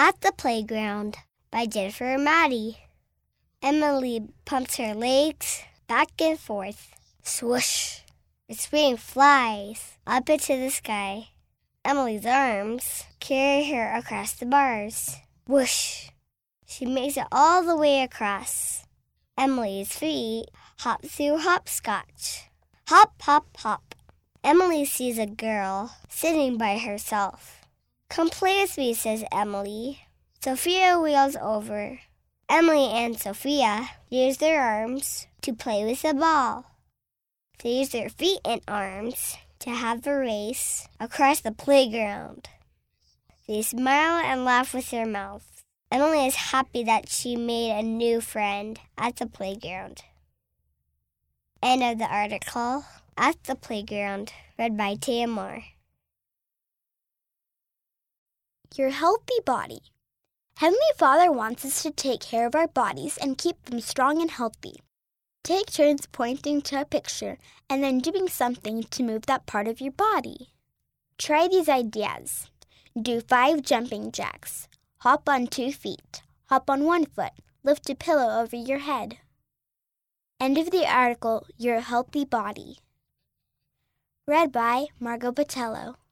At the Playground by Jennifer and Maddie. Emily pumps her legs back and forth. Swoosh! The spring flies up into the sky. Emily's arms carry her across the bars. Whoosh! She makes it all the way across. Emily's feet hop through hopscotch. Hop, hop, hop. Emily sees a girl sitting by herself. "Come play with me," says Emily. Sophia wheels over. Emily and Sophia use their arms to play with the ball. They use their feet and arms to have a race across the playground. They smile and laugh with their mouths. Emily is happy that she made a new friend at the playground. End of the article, At the Playground, read by Tamar. Your healthy body. Heavenly Father wants us to take care of our bodies and keep them strong and healthy. Take turns pointing to a picture and then doing something to move that part of your body. Try these ideas. Do 5 jumping jacks. Hop on 2 feet. Hop on 1 foot. Lift a pillow over your head. End of the article, Your Healthy Body. Read by Margot Botello.